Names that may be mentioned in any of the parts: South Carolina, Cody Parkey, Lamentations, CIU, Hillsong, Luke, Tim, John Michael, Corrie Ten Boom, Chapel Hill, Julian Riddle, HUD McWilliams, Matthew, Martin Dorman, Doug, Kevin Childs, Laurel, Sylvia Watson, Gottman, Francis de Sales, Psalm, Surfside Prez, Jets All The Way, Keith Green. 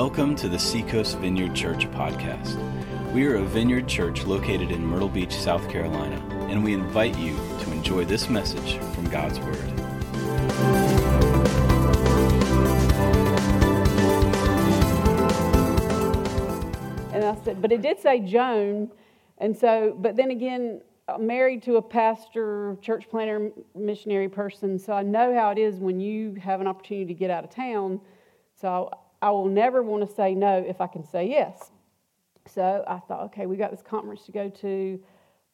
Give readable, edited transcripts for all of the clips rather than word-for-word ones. Welcome to the Seacoast Vineyard Church podcast. We are a vineyard church located in Myrtle Beach, South Carolina, and we invite you to enjoy this message from God's Word. And I said, but it did say Joan, and so, but then again, I'm married to a pastor, church planner, missionary person, so I know how it is when you have an opportunity to get out of town, so I will never want to say no if I can say yes. So I thought, okay, we got this conference to go to,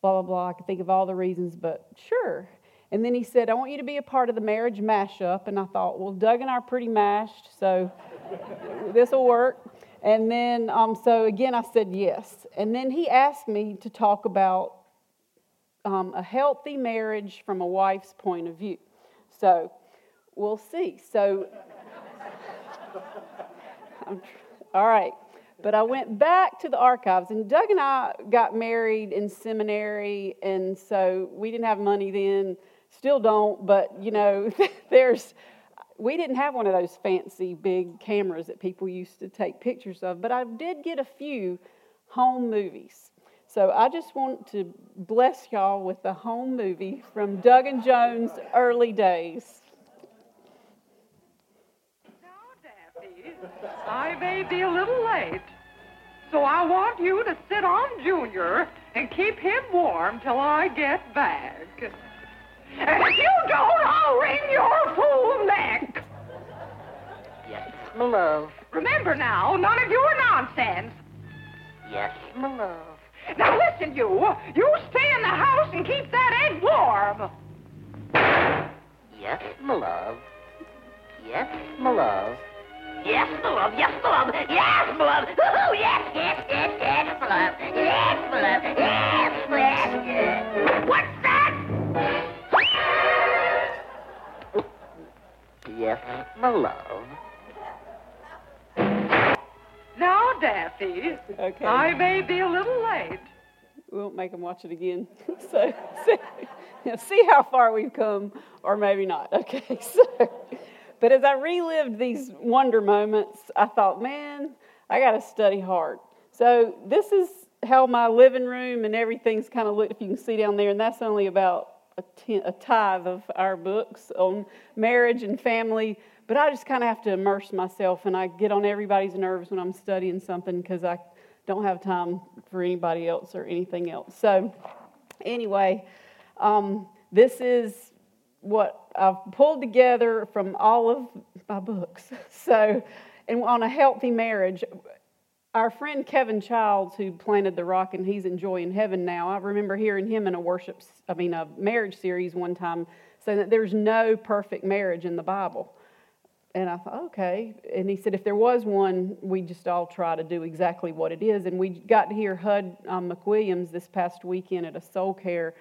blah, blah, blah. I could think of all the reasons, but sure. And then he said, I want you to be a part of the marriage mashup. And I thought, well, Doug and I are pretty mashed, so this will work. And then, so again, I said yes. And then he asked me to talk about a healthy marriage from a wife's point of view. So we'll see. So... all right, but I went back to the archives, and Doug and I got married in seminary, and so we didn't have money then, still don't, but you know, we didn't have one of those fancy big cameras that people used to take pictures of, but I did get a few home movies. So I just want to bless y'all with the home movie from Doug and Joan's early days. I may be a little late, so I want you to sit on Junior and keep him warm till I get back. And if you don't, I'll wring your fool neck. Yes, my love. Remember now, none of your nonsense. Yes, my love. Now listen, you stay in the house and keep that egg warm. Yes, my love. Yes, my love. Yes, my love, yes, my love, yes, my love, woo-hoo, yes, yes, yes, yes, my love, yes, my love, yes, yes, yes. What's that? Yes, my love. Now, Daffy, okay. I may be a little late. We won't make them watch it again, so see how far we've come, or maybe not, okay, so... But as I relived these wonder moments, I thought, man, I got to study hard. So this is how my living room and everything's kind of looked, if you can see down there, and that's only about a tithe of our books on marriage and family. But I just kind of have to immerse myself, and I get on everybody's nerves when I'm studying something because I don't have time for anybody else or anything else. So anyway, this is what I've pulled together from all of my books. So, and on a healthy marriage, our friend Kevin Childs, who planted the rock, and he's enjoying heaven now. I remember hearing him in a marriage series one time, saying that there's no perfect marriage in the Bible. And I thought, okay. And he said, if there was one, we just all try to do exactly what it is. And we got to hear HUD McWilliams this past weekend at a soul care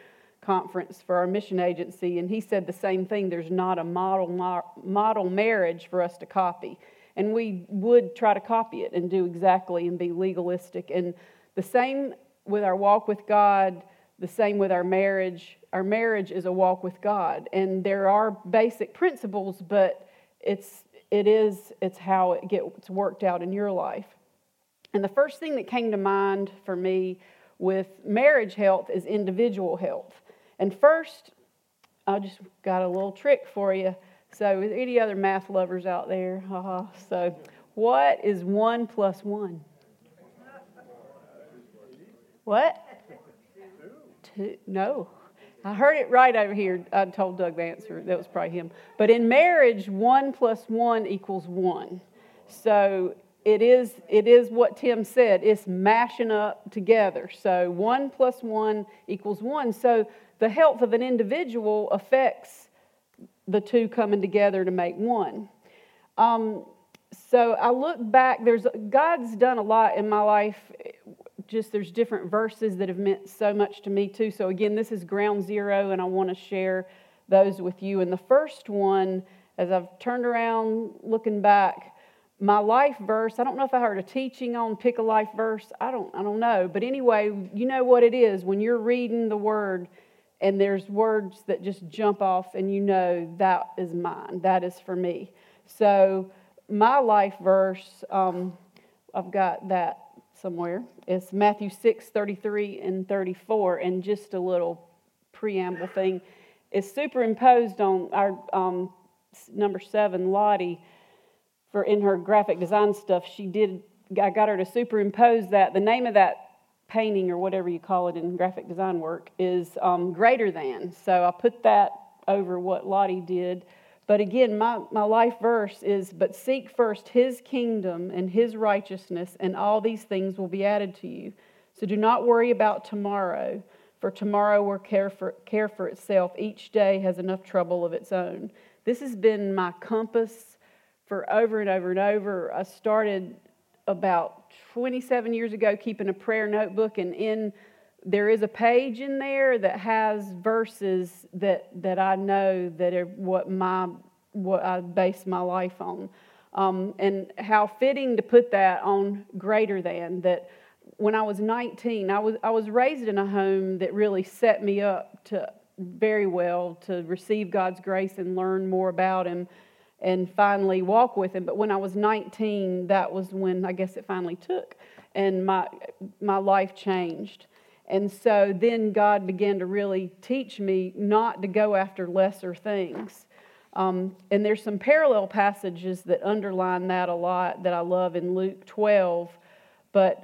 conference for our mission agency, and he said the same thing. There's not a model marriage for us to copy, and we would try to copy it and do exactly and be legalistic. And the same with our walk with God, the same with our marriage. Our marriage is a walk with God, and there are basic principles, but it's how it gets worked out in your life. And the first thing that came to mind for me with marriage health is individual health. And first, I just got a little trick for you. So, any other math lovers out there? So, what is 1 + 1? What? 2. No. I heard it right over here. I told Doug the answer. That was probably him. But in marriage, 1 + 1 = 1. So, it is what Tim said. It's mashing up together. So, 1 + 1 = 1. So, the health of an individual affects the two coming together to make one. So I look back, God's done a lot in my life. Just there's different verses that have meant so much to me too. So again, this is ground zero, and I want to share those with you. And the first one, as I've turned around looking back, my life verse, I don't know if I heard a teaching on pick a life verse. I don't know. But anyway, you know what it is when you're reading the Word, and there's words that just jump off, and you know, that is mine. That is for me. So my life verse I've got that somewhere. It's Matthew 6:33 and 34, and just a little preamble thing. It's superimposed on our number 7, Lottie, for in her graphic design stuff. I got her to superimpose that. The name of that painting, or whatever you call it in graphic design work, is greater than. So I put that over what Lottie did. But again, my life verse is, but seek first his kingdom and his righteousness, and all these things will be added to you. So do not worry about tomorrow, for tomorrow will care for itself. Each day has enough trouble of its own. This has been my compass for over and over and over. I started about 27 years ago keeping a prayer notebook, and there is a page in there that has verses that I know that are what I base my life on. And how fitting to put that on greater than, that when I was 19, I was raised in a home that really set me up to very well to receive God's grace and learn more about Him and finally walk with Him. But when I was 19, that was when I guess it finally took, and my life changed. And so then God began to really teach me not to go after lesser things. And there's some parallel passages that underline that a lot that I love in Luke 12. But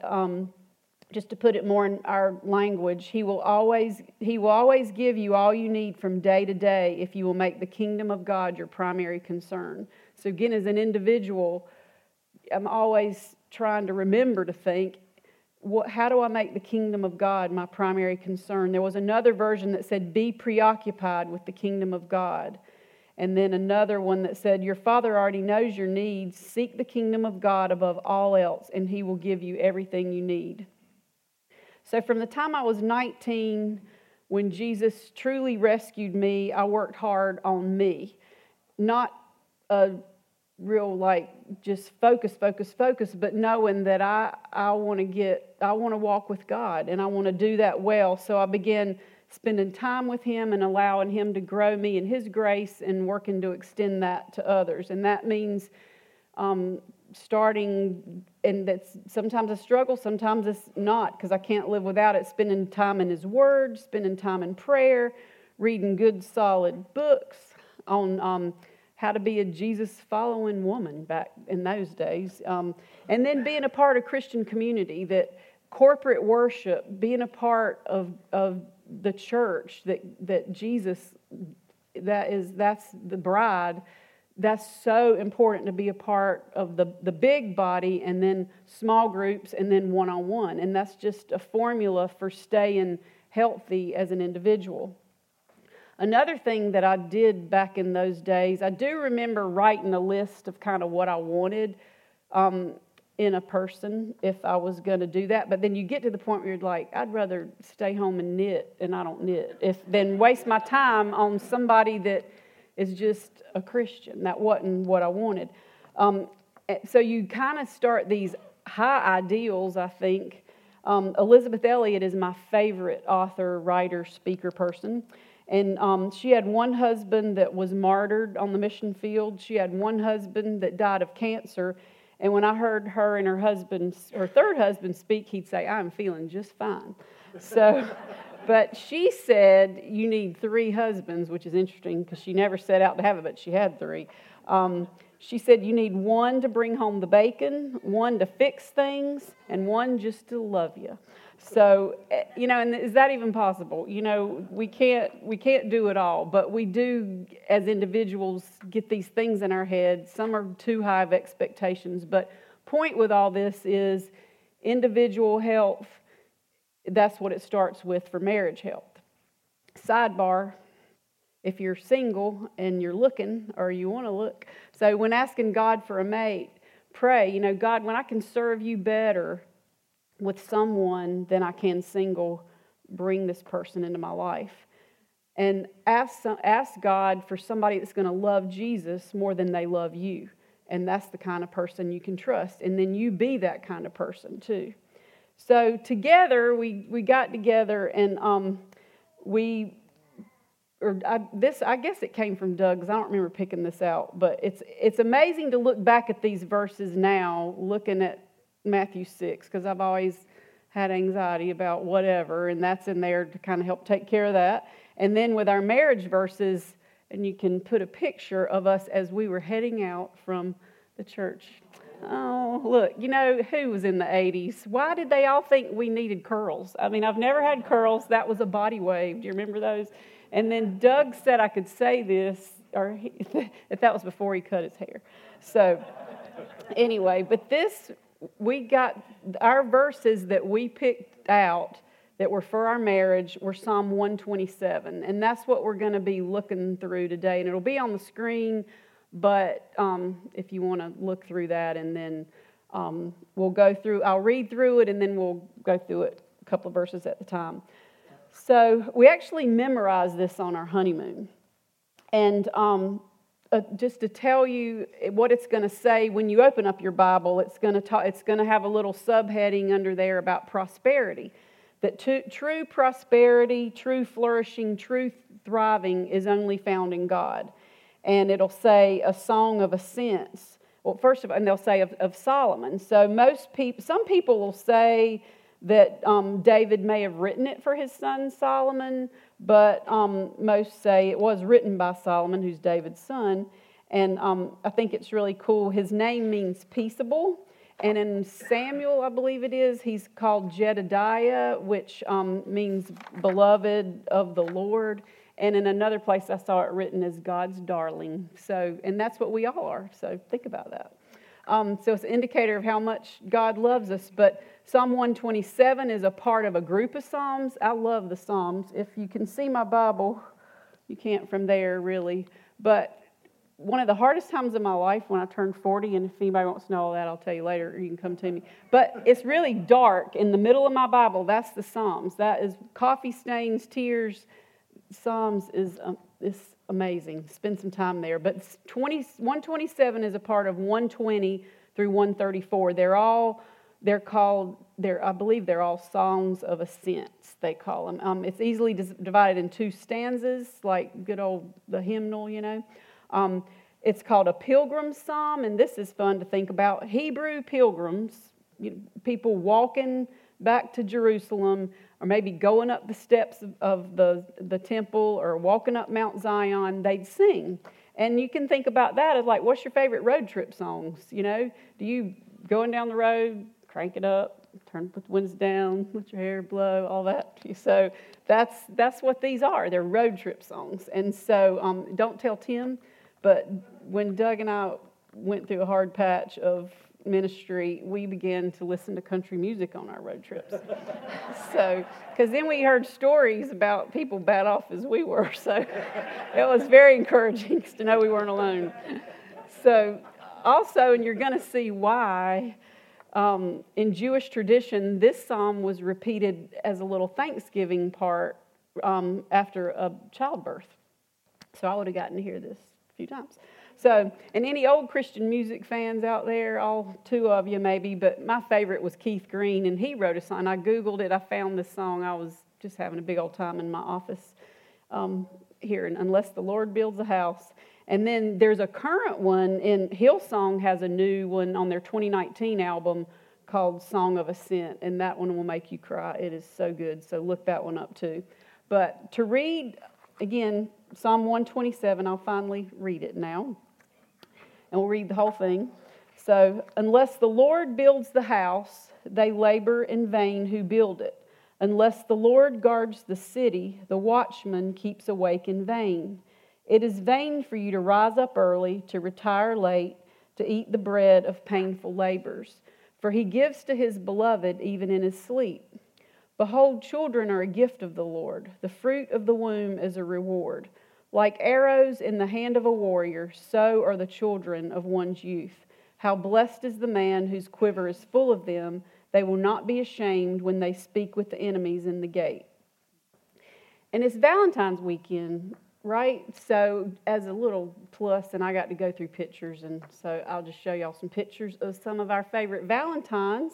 just to put it more in our language, He will always give you all you need from day to day if you will make the kingdom of God your primary concern. So again, as an individual, I'm always trying to remember to think, how do I make the kingdom of God my primary concern? There was another version that said, be preoccupied with the kingdom of God. And then another one that said, your Father already knows your needs. Seek the kingdom of God above all else, and He will give you everything you need. So from the time I was 19, when Jesus truly rescued me, I worked hard on me. Not a real just focus, but knowing that I want to walk with God, and I want to do that well. So I began spending time with Him and allowing Him to grow me in His grace and working to extend that to others. And that means starting, and that's sometimes a struggle, sometimes it's not, because I can't live without it. Spending time in His Word, spending time in prayer, reading good solid books on how to be a Jesus-following woman back in those days. And then being a part of Christian community, that corporate worship, being a part of the church, that Jesus, that's the bride, that's so important to be a part of the big body, and then small groups, and then one-on-one. And that's just a formula for staying healthy as an individual. Another thing that I did back in those days, I do remember writing a list of kind of what I wanted in a person if I was going to do that. But then you get to the point where you're like, I'd rather stay home and knit, and I don't knit, than waste my time on somebody that is just a Christian. That wasn't what I wanted. So you kind of start these high ideals, I think. Elizabeth Elliott is my favorite author, writer, speaker person. And she had one husband that was martyred on the mission field. She had one husband that died of cancer. And when I heard her and her third husband speak, he'd say, I'm feeling just fine. So, but she said, you need 3 husbands, which is interesting because she never set out to have it, but she had 3. She said, you need one to bring home the bacon, one to fix things, and one just to love you. So, and is that even possible? We can't do it all, but we do, as individuals, get these things in our heads. Some are too high of expectations, but point with all this is individual health. That's what it starts with for marriage health. Sidebar, if you're single and you're looking, or you want to look, so when asking God for a mate, pray, God, when I can serve you better with someone than I can single, bring this person into my life. And ask God for somebody that's going to love Jesus more than they love you. And that's the kind of person you can trust. And then you be that kind of person too. So together, we got together, and I guess it came from Doug, because I don't remember picking this out. But it's amazing to look back at these verses now, looking at Matthew 6, because I've always had anxiety about whatever, and that's in there to kind of help take care of that. And then with our marriage verses, and you can put a picture of us as we were heading out from the church. Oh, look, you know, who was in the 80s? Why did they all think we needed curls? I mean, I've never had curls. That was a body wave. Do you remember those? And then Doug said I could say this, or if that was before he cut his hair. So anyway, but this, we got our verses that we picked out that were for our marriage were Psalm 127. And that's what we're going to be looking through today. And it'll be on the screen, but if you want to look through that, and then we'll go through, I'll read through it, and then we'll go through it a couple of verses at a time. So we actually memorized this on our honeymoon. And just to tell you what it's going to say, when you open up your Bible, it's going to have a little subheading under there about prosperity. That true prosperity, true flourishing, true thriving is only found in God. And it'll say a song of ascents. Well, first of all, and they'll say of Solomon. So some people will say that David may have written it for his son Solomon, but most say it was written by Solomon, who's David's son. And I think it's really cool. His name means peaceable. And in Samuel, I believe it is, he's called Jedediah, which means beloved of the Lord. And in another place, I saw it written as God's darling. So, and that's what we all are. So think about that. So it's an indicator of how much God loves us. But Psalm 127 is a part of a group of Psalms. I love the Psalms. If you can see my Bible, you can't from there really. But one of the hardest times in my life when I turned 40, and if anybody wants to know all that, I'll tell you later, or you can come to me. But it's really dark in the middle of my Bible. That's the Psalms. That is coffee stains, tears. Psalms is amazing. Spend some time there. But 127 is a part of 120 through 134. I believe they're all songs of ascents, they call them. It's easily divided in two stanzas, like good old the hymnal, you know. It's called a pilgrim psalm, and this is fun to think about. Hebrew pilgrims, people walking back to Jerusalem, or maybe going up the steps of the temple, or walking up Mount Zion, they'd sing. And you can think about that as like, what's your favorite road trip songs? You know, do you going down the road, crank it up, put the windows down, let your hair blow, all that. So that's what these are. They're road trip songs. And so don't tell Tim, but when Doug and I went through a hard patch of ministry, we began to listen to country music on our road trips. So, because then we heard stories about people bad off as we were. So it was very encouraging to know we weren't alone. So also, and you're going to see why, in Jewish tradition, this psalm was repeated as a little Thanksgiving part after a childbirth. So I would have gotten to hear this a few times. So, and any old Christian music fans out there, all two of you maybe, but my favorite was Keith Green, and he wrote a song. I Googled it. I found this song. I was just having a big old time in my office hearing Unless the Lord Builds a House. And then there's a current one, and Hillsong has a new one on their 2019 album called Song of Ascent, and that one will make you cry. It is so good, so look that one up too. But to read, again, Psalm 127, I'll finally read it now. And we'll read the whole thing. So, unless the Lord builds the house, they labor in vain who build it. Unless the Lord guards the city, the watchman keeps awake in vain. It is vain for you to rise up early, to retire late, to eat the bread of painful labors. For he gives to his beloved even in his sleep. Behold, children are a gift of the Lord. The fruit of the womb is a reward. Like arrows in the hand of a warrior, so are the children of one's youth. How blessed is the man whose quiver is full of them. They will not be ashamed when they speak with the enemies in the gate. And it's Valentine's weekend, right? So as a little plus, and I got to go through pictures, and so I'll just show y'all some pictures of some of our favorite Valentines.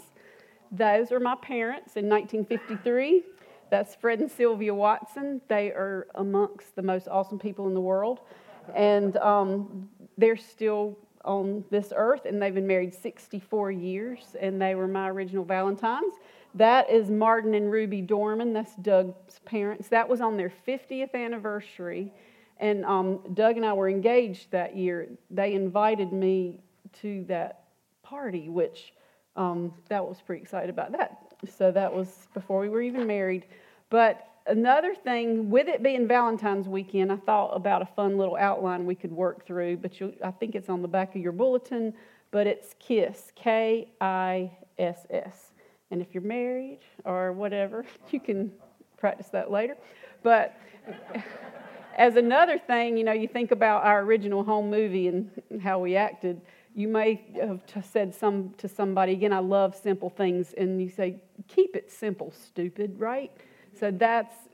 Those are my parents in 1953. That's Fred and Sylvia Watson. They are amongst the most awesome people in the world. And they're still on this earth, and they've been married 64 years, and they were my original Valentines. That is Martin and Ruby Dorman. That's Doug's parents. That was on their 50th anniversary, and Doug and I were engaged that year. They invited me to that party, which that was pretty excited about that. So that was before we were even married. But another thing, with it being Valentine's weekend, I thought about a fun little outline we could work through, but I think it's on the back of your bulletin, but it's KISS, KISS. And if you're married or whatever, you can practice that later. But as another thing, you know, you think about our original home movie and how we acted. You may have said to somebody, again, I love simple things, and you say, keep it simple, stupid, right? So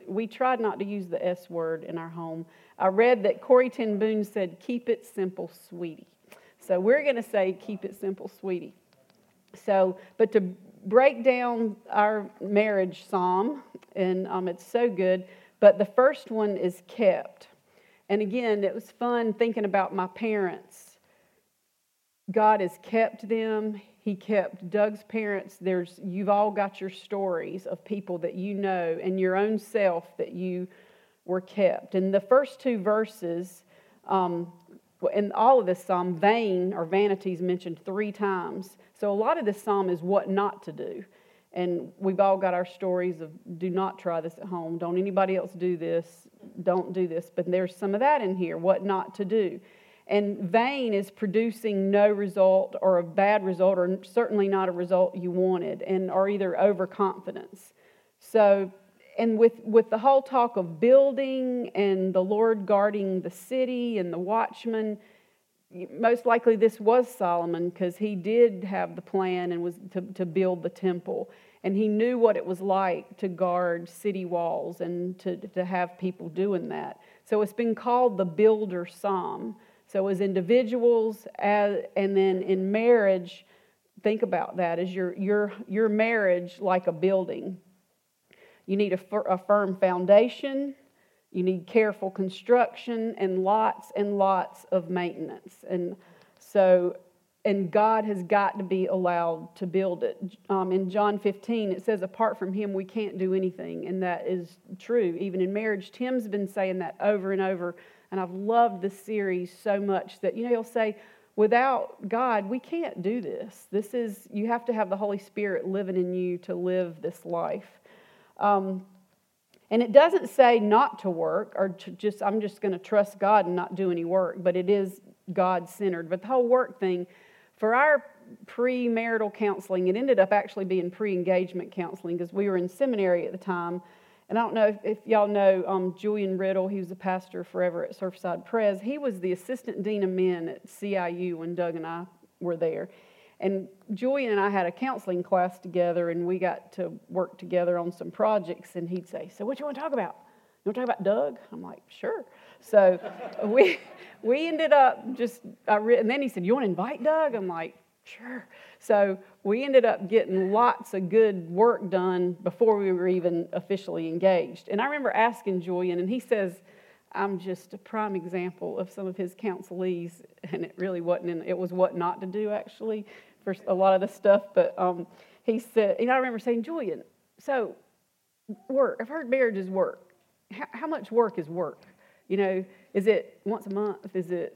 we tried not to use the S word in our home. I read that Corrie Ten Boom said, keep it simple, sweetie. So we're going to say, keep it simple, sweetie. So, but to break down our marriage psalm, and it's so good, but the first one is kept. And again, it was fun thinking about my parents. God has kept them. He kept Doug's parents. You've all got your stories of people that you know and your own self that you were kept. And the first two verses, in all of this psalm, vain or vanity is mentioned 3 times. So a lot of this psalm is what not to do. And we've all got our stories of do not try this at home. Don't anybody else do this. Don't do this. But there's some of that in here, what not to do. And vain is producing no result or a bad result or certainly not a result you wanted, and or either overconfidence. So, and with the whole talk of building and the Lord guarding the city and the watchman, most likely this was Solomon, because he did have the plan and was to build the temple. And he knew what it was like to guard city walls and to have people doing that. So it's been called the Builder Psalm. So as individuals, and then in marriage, think about that as your marriage like a building. You need a firm foundation, you need careful construction, and lots of maintenance. And so, and God has got to be allowed to build it. In John 15, it says, "Apart from Him, we can't do anything," and that is true. Even in marriage, Tim's been saying that over and over. And I've loved this series so much that, you know, he'll say, without God, we can't do this. This is, you have to have the Holy Spirit living in you to live this life. And it doesn't say not to work or to just, I'm just going to trust God and not do any work, but it is God-centered. But the whole work thing, for our premarital counseling, it ended up actually being pre-engagement counseling because we were in seminary at the time. And I don't know if y'all know Julian Riddle. He was the pastor forever at Surfside Prez. He was the assistant dean of men at CIU when Doug and I were there. And Julian and I had a counseling class together, and we got to work together on some projects. And he'd say, so what you want to talk about? You want to talk about Doug? I'm like, sure. So we ended up and then he said, you want to invite Doug? I'm like, sure. So we ended up getting lots of good work done before we were even officially engaged. And I remember asking Julian, and he says, I'm just a prime example of some of his counselees, and it really wasn't, it was what not to do, actually, for a lot of the stuff. But he said, and I remember saying, Julian, so work, I've heard marriage is work. How much work is work? You know, is it once a month? Is it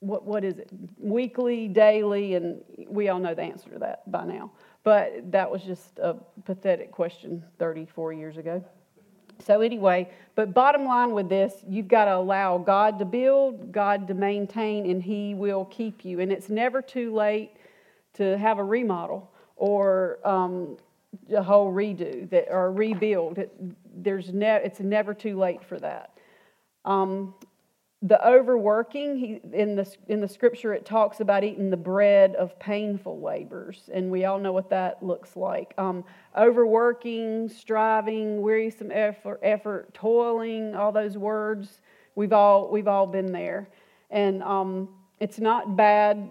What is it? Weekly, daily, and we all know the answer to that by now. But that was just a pathetic question 34 years ago. So anyway, but bottom line with this, you've got to allow God to build, God to maintain, and He will keep you. And it's never too late to have a remodel or a whole redo or a rebuild. It's never too late for that. The overworking, in the scripture, it talks about eating the bread of painful labors, and we all know what that looks like. Overworking, striving, wearisome effort, toiling, all those words, we've all been there. And it's not bad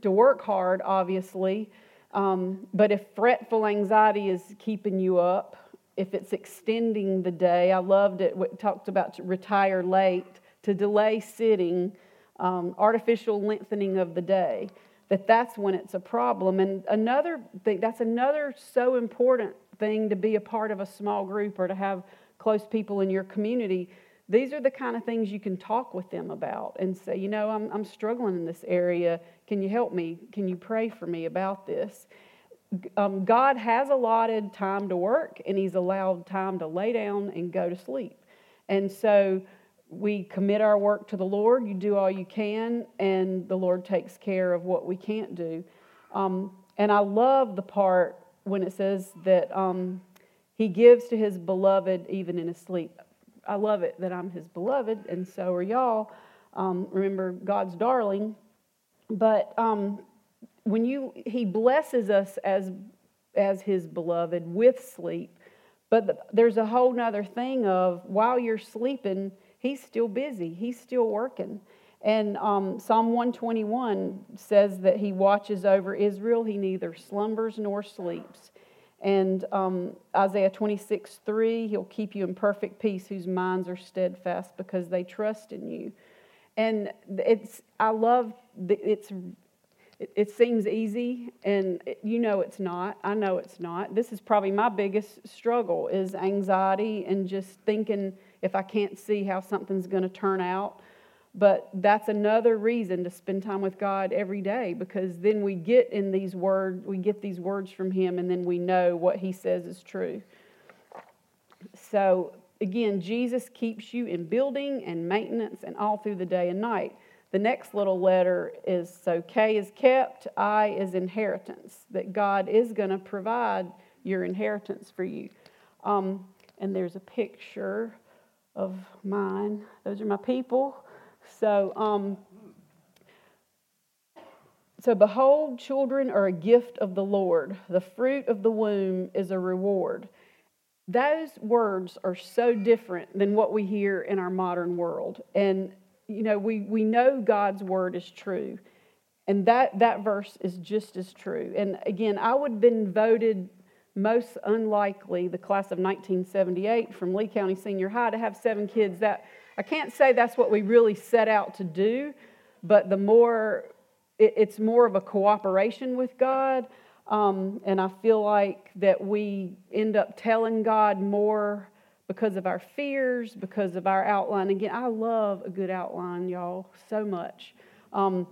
to work hard, obviously, but if fretful anxiety is keeping you up, if it's extending the day, I loved it, we talked about to retire late, to delay sitting, artificial lengthening of the day, that's when it's a problem. And another thing, that's another so important thing to be a part of a small group or to have close people in your community. These are the kind of things you can talk with them about and say, you know, I'm struggling in this area. Can you help me? Can you pray for me about this? God has allotted time to work, and He's allowed time to lay down and go to sleep. And so we commit our work to the Lord. You do all you can, and the Lord takes care of what we can't do. And I love the part when it says that He gives to His beloved even in His sleep. I love it that I'm His beloved, and so are y'all. Remember, God's darling. But when He blesses us as His beloved with sleep, but there's a whole nother thing of while you're sleeping, He's still busy. He's still working. And Psalm 121 says that He watches over Israel. He neither slumbers nor sleeps. And Isaiah 26:3, He'll keep you in perfect peace whose minds are steadfast because they trust in you. And it seems easy, and you know it's not. I know it's not. This is probably my biggest struggle is anxiety and just thinking if I can't see how something's going to turn out. But that's another reason to spend time with God every day, because then we get in these words, we get these words from Him, and then we know what He says is true. So again, Jesus keeps you in building and maintenance and all through the day and night. The next little letter is, so K is kept, I is inheritance, that God is going to provide your inheritance for you. And there's a picture of mine. Those are my people. So, behold, children are a gift of the Lord. The fruit of the womb is a reward. Those words are so different than what we hear in our modern world. And, you know, we know God's word is true. And that verse is just as true. And again, I would have been voted most unlikely, the class of 1978 from Lee County Senior High, to have 7 kids. That I can't say that's what we really set out to do, but the more, it's more of a cooperation with God, and I feel like that we end up telling God more because of our fears, because of our outline. Again, I love a good outline, y'all, so much, and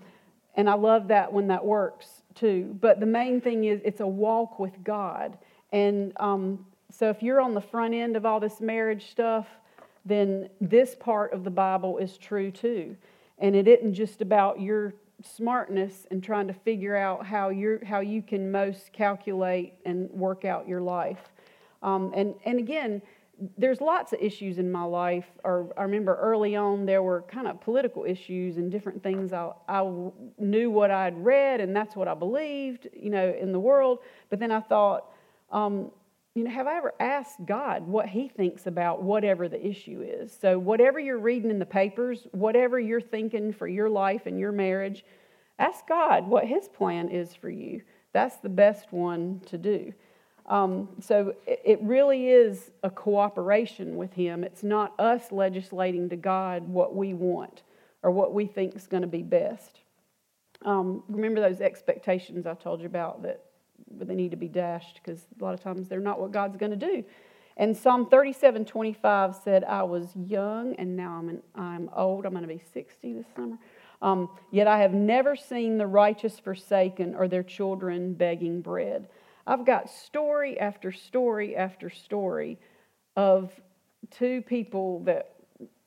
I love that when that works too. But the main thing is it's a walk with God, and so if you're on the front end of all this marriage stuff, then this part of the Bible is true too. And it isn't just about your smartness and trying to figure out how you can most calculate and work out your life. And again, there's lots of issues in my life. Or I remember early on there were kind of political issues and different things. I knew what I'd read and that's what I believed, you know, in the world. But then I thought, you know, have I ever asked God what He thinks about whatever the issue is? So whatever you're reading in the papers, whatever you're thinking for your life and your marriage, ask God what His plan is for you. That's the best one to do. So it really is a cooperation with Him. It's not us legislating to God what we want or what we think is going to be best. Remember those expectations I told you about that but they need to be dashed because a lot of times they're not what God's going to do. And Psalm 37:25 said, I was young and now I'm old. I'm going to be 60 this summer. Yet I have never seen the righteous forsaken or their children begging bread. I've got story after story after story of two people that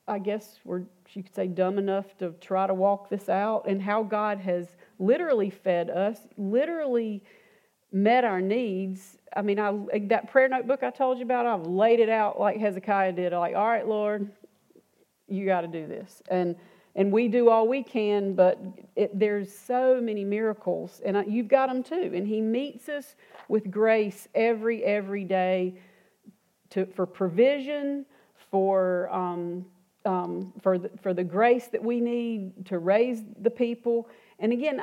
I guess were, you could say, dumb enough to try to walk this out, and how God has literally fed us, literally met our needs. I mean, that prayer notebook I told you about, I've laid it out like Hezekiah did. I'm like, all right, Lord, you got to do this. And we do all we can, but there's so many miracles. And you've got them too. And He meets us with grace every day for provision, for the grace that we need to raise the people. And again,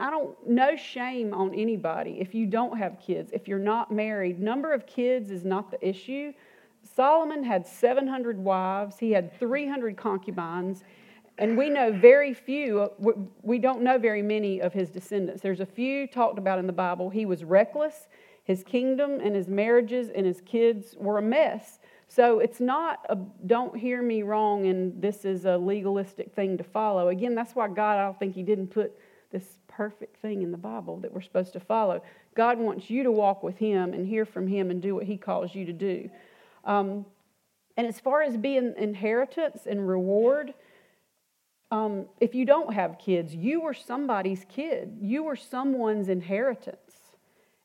no shame on anybody if you don't have kids, if you're not married. Number of kids is not the issue. Solomon had 700 wives. He had 300 concubines. And we know very few, we don't know very many of his descendants. There's a few talked about in the Bible. He was reckless. His kingdom and his marriages and his kids were a mess. So it's not a don't hear me wrong and this is a legalistic thing to follow. Again, that's why God, I don't think he didn't put this perfect thing in the Bible that we're supposed to follow. God wants you to walk with him and hear from him and do what he calls you to do. And as far as being inheritance and reward, if you don't have kids, you were somebody's kid. You were someone's inheritance.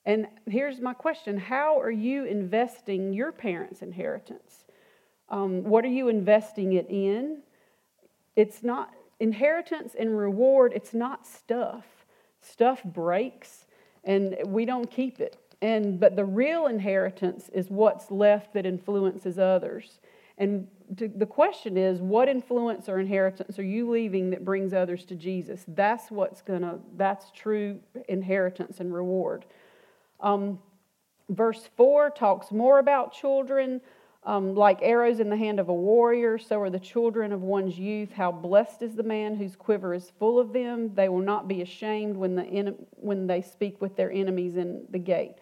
And here's my question. How are you investing your parents' inheritance? What are you investing it in? It's not inheritance and reward. It's not stuff. Stuff breaks and we don't keep it. But the real inheritance is what's left that influences others. And the question is, what influence or inheritance are you leaving that brings others to Jesus? That's true inheritance and reward. Verse 4 talks more about children, like arrows in the hand of a warrior, so are the children of one's youth. How blessed is the man whose quiver is full of them. They will not be ashamed when they speak with their enemies in the gate.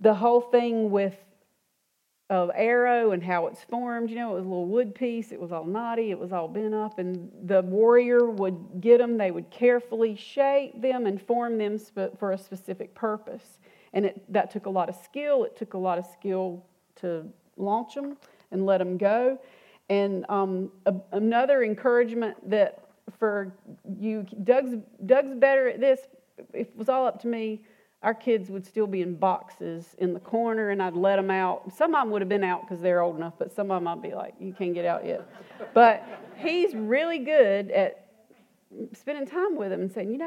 The whole thing with arrow and how it's formed, it was a little wood piece, it was all knotty, it was all bent up, and the warrior would get them, they would carefully shape them and form them for a specific purpose. And that took a lot of skill, to launch them and let them go. And another encouragement that for you, Doug's better at this, if it was all up to me, our kids would still be in boxes in the corner, and I'd let them out. Some of them would have been out because they're old enough, but some of them I'd be like, you can't get out yet. But he's really good at spending time with them and saying,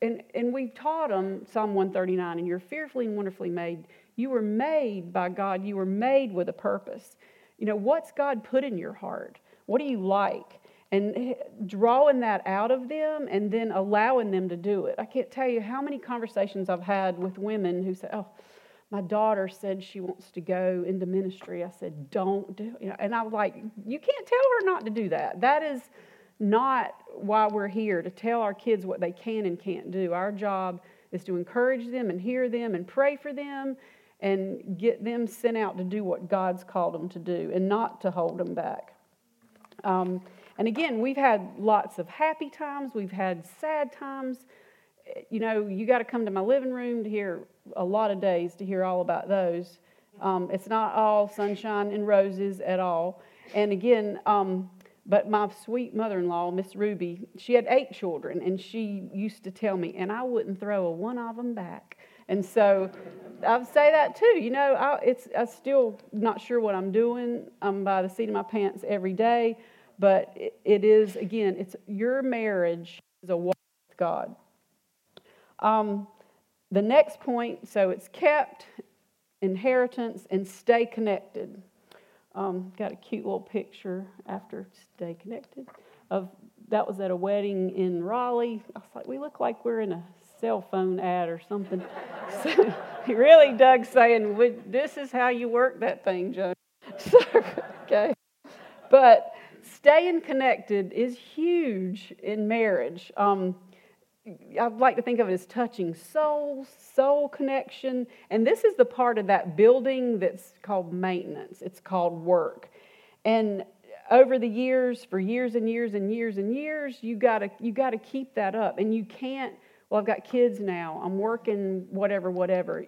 and we've taught them Psalm 139, and you're fearfully and wonderfully made. You were made by God. You were made with a purpose. What's God put in your heart? What do you like? And drawing that out of them and then allowing them to do it. I can't tell you how many conversations I've had with women who say, oh, my daughter said she wants to go into ministry. I said, don't do it. And I'm like, you can't tell her not to do that. That is not why we're here, to tell our kids what they can and can't do. Our job is to encourage them and hear them and pray for them and get them sent out to do what God's called them to do and not to hold them back. And again, we've had lots of happy times. We've had sad times. You got to come to my living room to hear a lot of days to hear all about those. It's not all sunshine and roses at all. And again, but my sweet mother-in-law, Miss Ruby, she had 8 children, and she used to tell me, and I wouldn't throw a one of them back. And so I say that too. I'm still not sure what I'm doing. I'm by the seat of my pants every day. But it is, again, it's your marriage is a walk with God. The next point, so it's kept, inheritance, and stay connected. Got a cute little picture after stay connected. That was at a wedding in Raleigh. I was like, we look like we're in a cell phone ad or something. So, really, Doug's saying, this is how you work that thing, Joe. So, okay. But staying connected is huge in marriage. I'd like to think of it as touching souls, soul connection. And this is the part of that building that's called maintenance. It's called work. And over the years, for years and years and years and years, you gotta keep that up. And you can't, I've got kids now. I'm working whatever.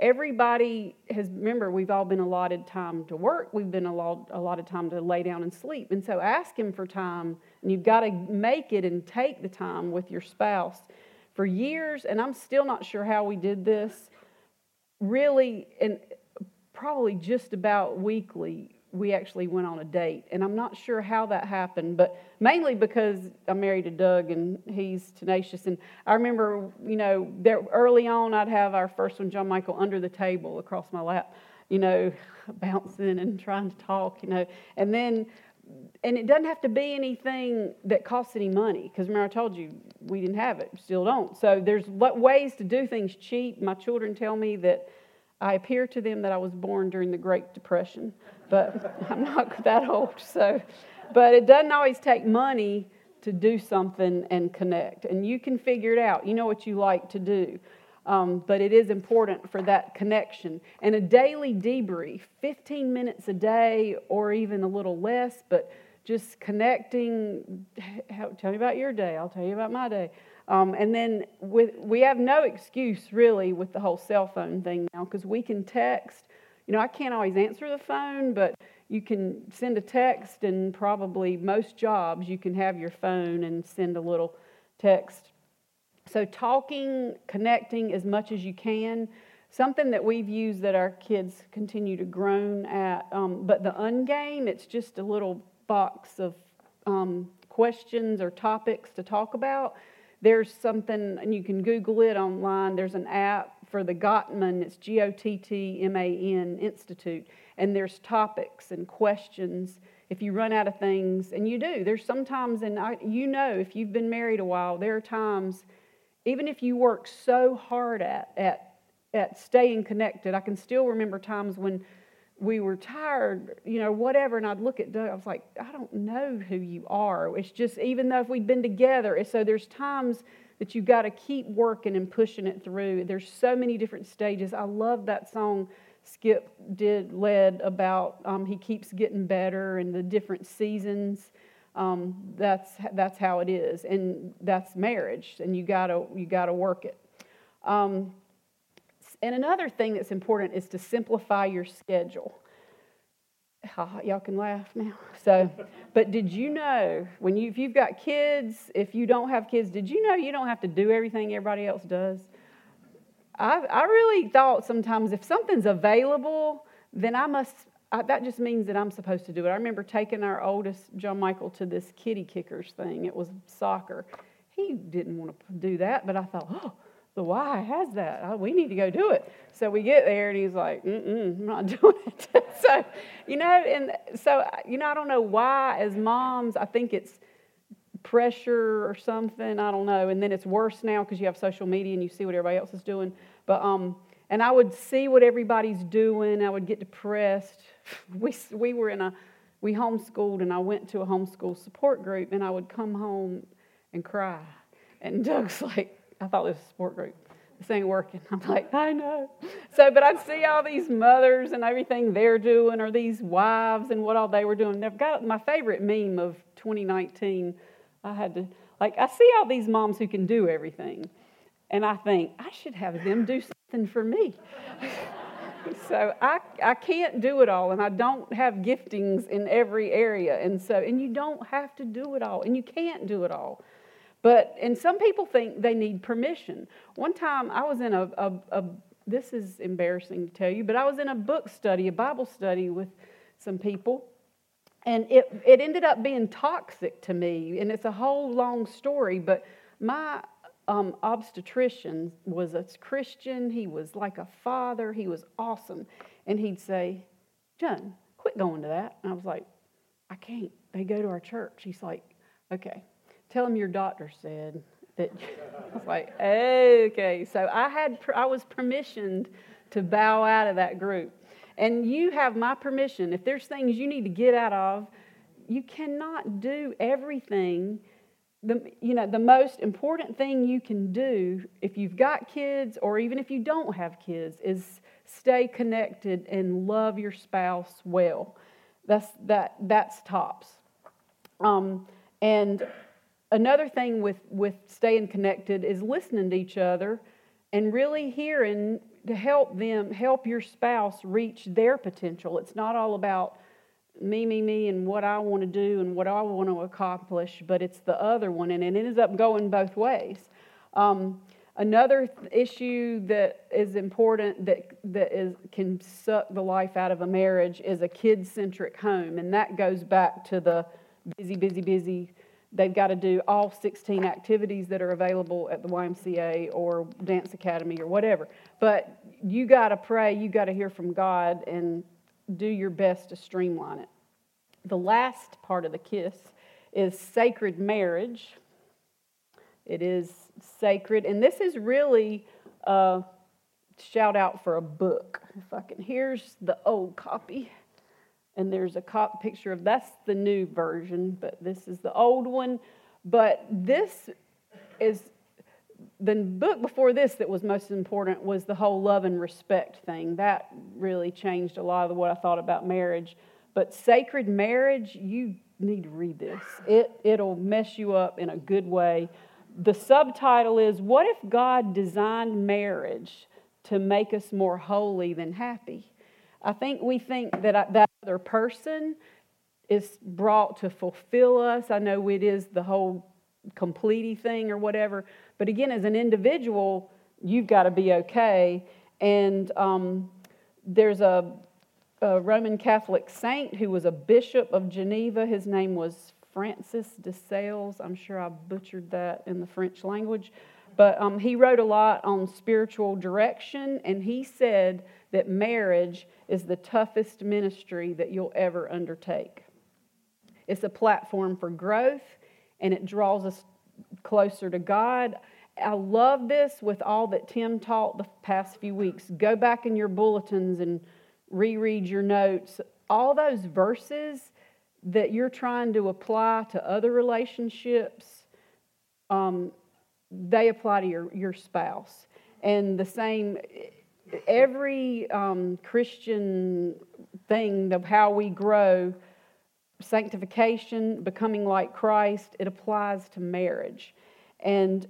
Everybody has, remember, we've all been allotted time to work. We've been allotted time to lay down and sleep. And so ask him for time, and you've got to make it and take the time with your spouse. For years, and I'm still not sure how we did this, really, and probably just about weekly, we actually went on a date. And I'm not sure how that happened, but mainly because I'm married to Doug and he's tenacious. And I remember, early on I'd have our first one, John Michael, under the table across my lap, bouncing and trying to talk, And then, and it doesn't have to be anything that costs any money, because remember I told you we didn't have it, still don't. So there's ways to do things cheap. My children tell me that I appear to them that I was born during the Great Depression, but I'm not that old. So, But it doesn't always take money to do something and connect. And you can figure it out. You know what you like to do. But it is important for that connection. And a daily debrief, 15 minutes a day or even a little less, but just connecting. Tell me about your day. I'll tell you about my day. And then we have no excuse, really, with the whole cell phone thing now, because we can text. You know, I can't always answer the phone, but you can send a text, and probably most jobs you can have your phone and send a little text. So talking, connecting as much as you can, something that we've used that our kids continue to groan at. But the ungame, it's just a little box of questions or topics to talk about. There's something, and you can Google it online, there's an app for the Gottman, it's Gottman Institute, and there's topics and questions. If you run out of things, and you do, there's sometimes, and you know, if you've been married a while, there are times, even if you work so hard at staying connected, I can still remember times when we were tired, you know, whatever, and I'd look at Doug, I was like, I don't know who you are. It's just, even though if we'd been together, so there's times that you've got to keep working and pushing it through. There's so many different stages. I love that song Skip led about he keeps getting better and the different seasons. That's how it is, and that's marriage, and you gotta work it. And another thing that's important is to simplify your schedule. Y'all can laugh now. So, but did you know, if you've got kids, if you don't have kids, did you know you don't have to do everything everybody else does? I really thought sometimes if something's available, then that just means that I'm supposed to do it. I remember taking our oldest, John Michael, to this kiddie kickers thing. It was soccer. He didn't want to do that, but I thought, oh, the Y has that. We need to go do it. So we get there, and he's like, I'm not doing it. So, I don't know why, as moms, I think it's pressure or something. I don't know. And then it's worse now because you have social media and you see what everybody else is doing. But and I would see what everybody's doing. I would get depressed. We homeschooled, and I went to a homeschool support group, and I would come home and cry. And Doug's like, I thought this was a support group. This ain't working. I'm like, I know. So, but I'd see all these mothers and everything they're doing, or these wives and what all they were doing. I've got my favorite meme of 2019. I see all these moms who can do everything. And I think, I should have them do something for me. So I can't do it all, and I don't have giftings in every area. And you don't have to do it all, and you can't do it all. And some people think they need permission. One time I was in this is embarrassing to tell you, but I was in a book study, a Bible study with some people, and it ended up being toxic to me, and it's a whole long story, but my obstetrician was a Christian. He was like a father. He was awesome, and he'd say, John, quit going to that. And I was like, I can't. They go to our church. He's like, okay. Tell him your doctor said that. I was like, okay. So I was permissioned to bow out of that group. And you have my permission. If there's things you need to get out of, you cannot do everything. The most important thing you can do if you've got kids or even if you don't have kids is stay connected and love your spouse well. That's tops. And another thing with staying connected is listening to each other and really hearing to help your spouse reach their potential. It's not all about me, and what I want to do and what I want to accomplish, but it's the other one, and it ends up going both ways. Another issue that is important that can suck the life out of a marriage is a kid-centric home, and that goes back to the busy, busy, busy. They've got to do all 16 activities that are available at the YMCA or Dance Academy or whatever. But you got to pray, you got to hear from God, and do your best to streamline it. The last part of the kiss is sacred marriage. It is sacred, and this is really a shout out for a book. Here's the old copy. And there's a picture of, that's the new version, but this is the old one. But this is, the book before this that was most important was the whole love and respect thing. That really changed a lot of what I thought about marriage. But sacred marriage, you need to read this. It'll mess you up in a good way. The subtitle is, What If God Designed Marriage to Make Us More Holy Than Happy? I think we think that other person is brought to fulfill us. I know it is the whole completey thing or whatever. But again, as an individual, you've got to be okay. And there's a Roman Catholic saint who was a bishop of Geneva. His name was Francis de Sales. I'm sure I butchered that in the French language. But he wrote a lot on spiritual direction, and he said that marriage is the toughest ministry that you'll ever undertake. It's a platform for growth, and it draws us closer to God. I love this with all that Tim taught the past few weeks. Go back in your bulletins and reread your notes. All those verses that you're trying to apply to other relationships, they apply to your spouse. And the same, every Christian thing of how we grow, sanctification, becoming like Christ, it applies to marriage. And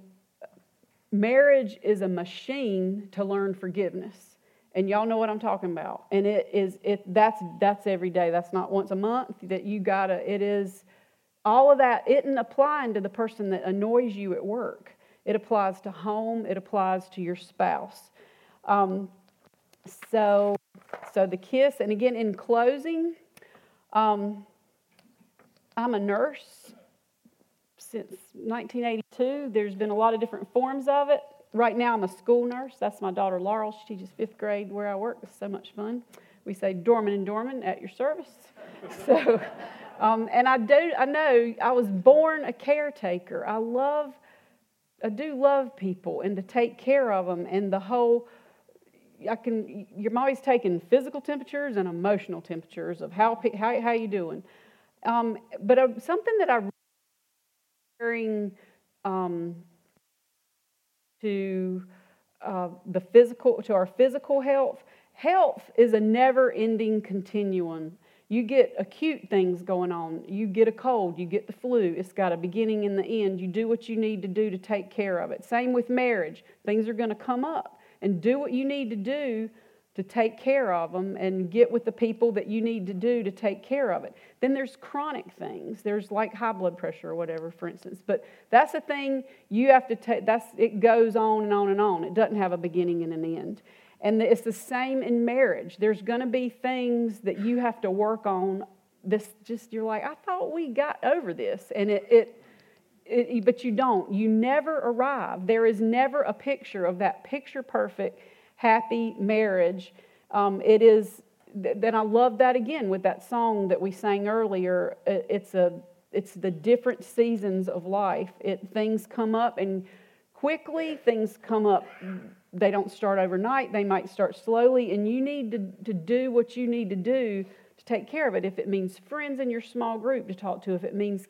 marriage is a machine to learn forgiveness. And y'all know what I'm talking about. And that's every day. That's not once a month that you gotta, it is all of that isn't applying to the person that annoys you at work. It applies to home, it applies to your spouse. So the kiss, and again in closing, I'm a nurse since 1982. There's been a lot of different forms of it. Right now I'm a school nurse. That's my daughter Laurel. She teaches 5th grade where I work. It's so much fun. We say Dorman and Dorman at your service. So, and I know I was born a caretaker. I do love people and to take care of them, and the whole, I'm always taking physical temperatures and emotional temperatures of how you doing. But something that I'm comparing to our physical health. Health is a never-ending continuum. You get acute things going on. You get a cold. You get the flu. It's got a beginning and the end. You do what you need to do to take care of it. Same with marriage. Things are going to come up. And do what you need to do to take care of them, and get with the people that you need to do to take care of it. Then there's chronic things. There's like high blood pressure or whatever, for instance. But that's a thing you have to take. It goes on and on and on. It doesn't have a beginning and an end. And it's the same in marriage. There's going to be things that you have to work on. You're like, I thought we got over this. And but you don't. You never arrive. There is never a picture of that picture-perfect, happy marriage. It is, then I love that again with that song that we sang earlier. It's the different seasons of life. Things come up and quickly, things come up. They don't start overnight. They might start slowly, and you need to do what you need to do to take care of it. If it means friends in your small group to talk to, if it means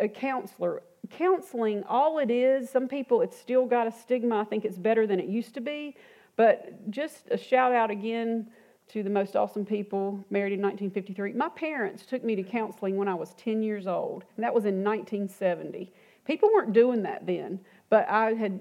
a counselor. Counseling, all it is, some people, it's still got a stigma. I think it's better than it used to be. But just a shout out again to the most awesome people, married in 1953. My parents took me to counseling when I was 10 years old, and that was in 1970. People weren't doing that then, but I had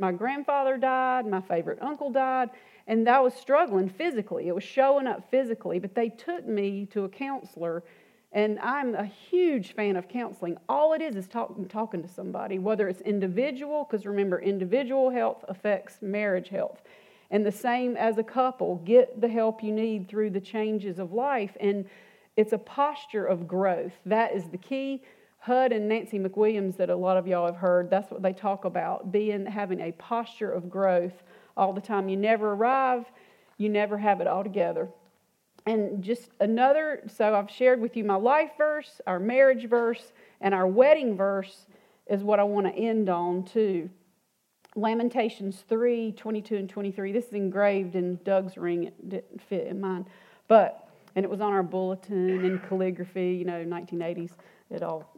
my grandfather died, my favorite uncle died, and I was struggling physically. It was showing up physically, but they took me to a counselor. And I'm a huge fan of counseling. All it is talking to somebody, whether it's individual, because remember, individual health affects marriage health. And the same as a couple, get the help you need through the changes of life. And it's a posture of growth. That is the key. HUD and Nancy McWilliams, that a lot of y'all have heard, that's what they talk about, having a posture of growth all the time. You never arrive, you never have it all together. And just another, so I've shared with you my life verse, our marriage verse, and our wedding verse is what I want to end on too. Lamentations 3, 22 and 23. This is engraved in Doug's ring. It didn't fit in mine. And it was on our bulletin in calligraphy, 1980s. It all,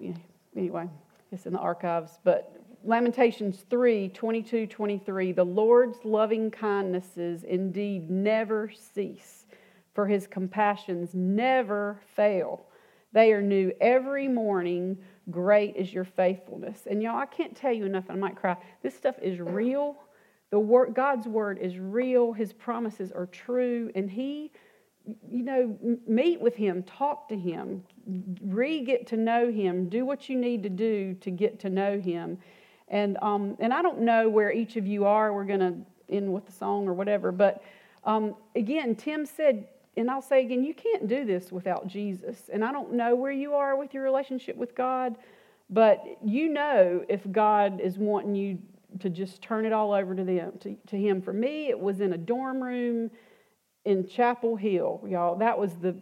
anyway, it's in the archives. But Lamentations 3, 22, 23. The Lord's loving kindnesses indeed never cease, for his compassions never fail. They are new every morning. Great is your faithfulness. And y'all, I can't tell you enough, and I might cry. This stuff is real. God's word is real. His promises are true. And he, meet with him, talk to him, get to know him, do what you need to do to get to know him. And I don't know where each of you are. We're going to end with a song or whatever. But again, Tim said, and I'll say again, you can't do this without Jesus. And I don't know where you are with your relationship with God, but if God is wanting you to just turn it all over to him. For me, it was in a dorm room in Chapel Hill, y'all. That was the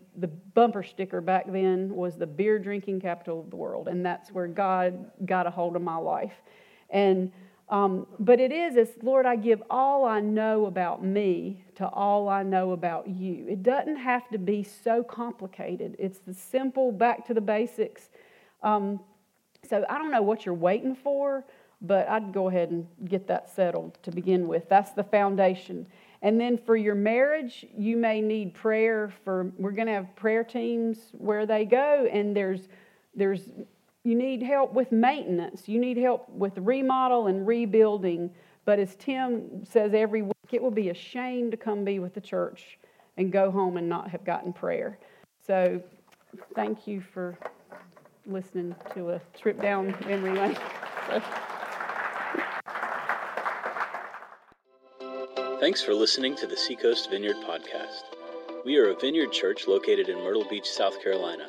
bumper sticker back then, was the beer drinking capital of the world. And that's where God got a hold of my life. And but it's, Lord, I give all I know about me to all I know about you. It doesn't have to be so complicated. It's the simple, back to the basics. So I don't know what you're waiting for, but I'd go ahead and get that settled to begin with. That's the foundation. And then for your marriage, you may need prayer. We're going to have prayer teams where they go, and there's you need help with maintenance. You need help with remodel and rebuilding. But as Tim says every week, it will be a shame to come be with the church and go home and not have gotten prayer. So thank you for listening to a trip down memory lane. Thanks for listening to the Seacoast Vineyard Podcast. We are a vineyard church located in Myrtle Beach, South Carolina.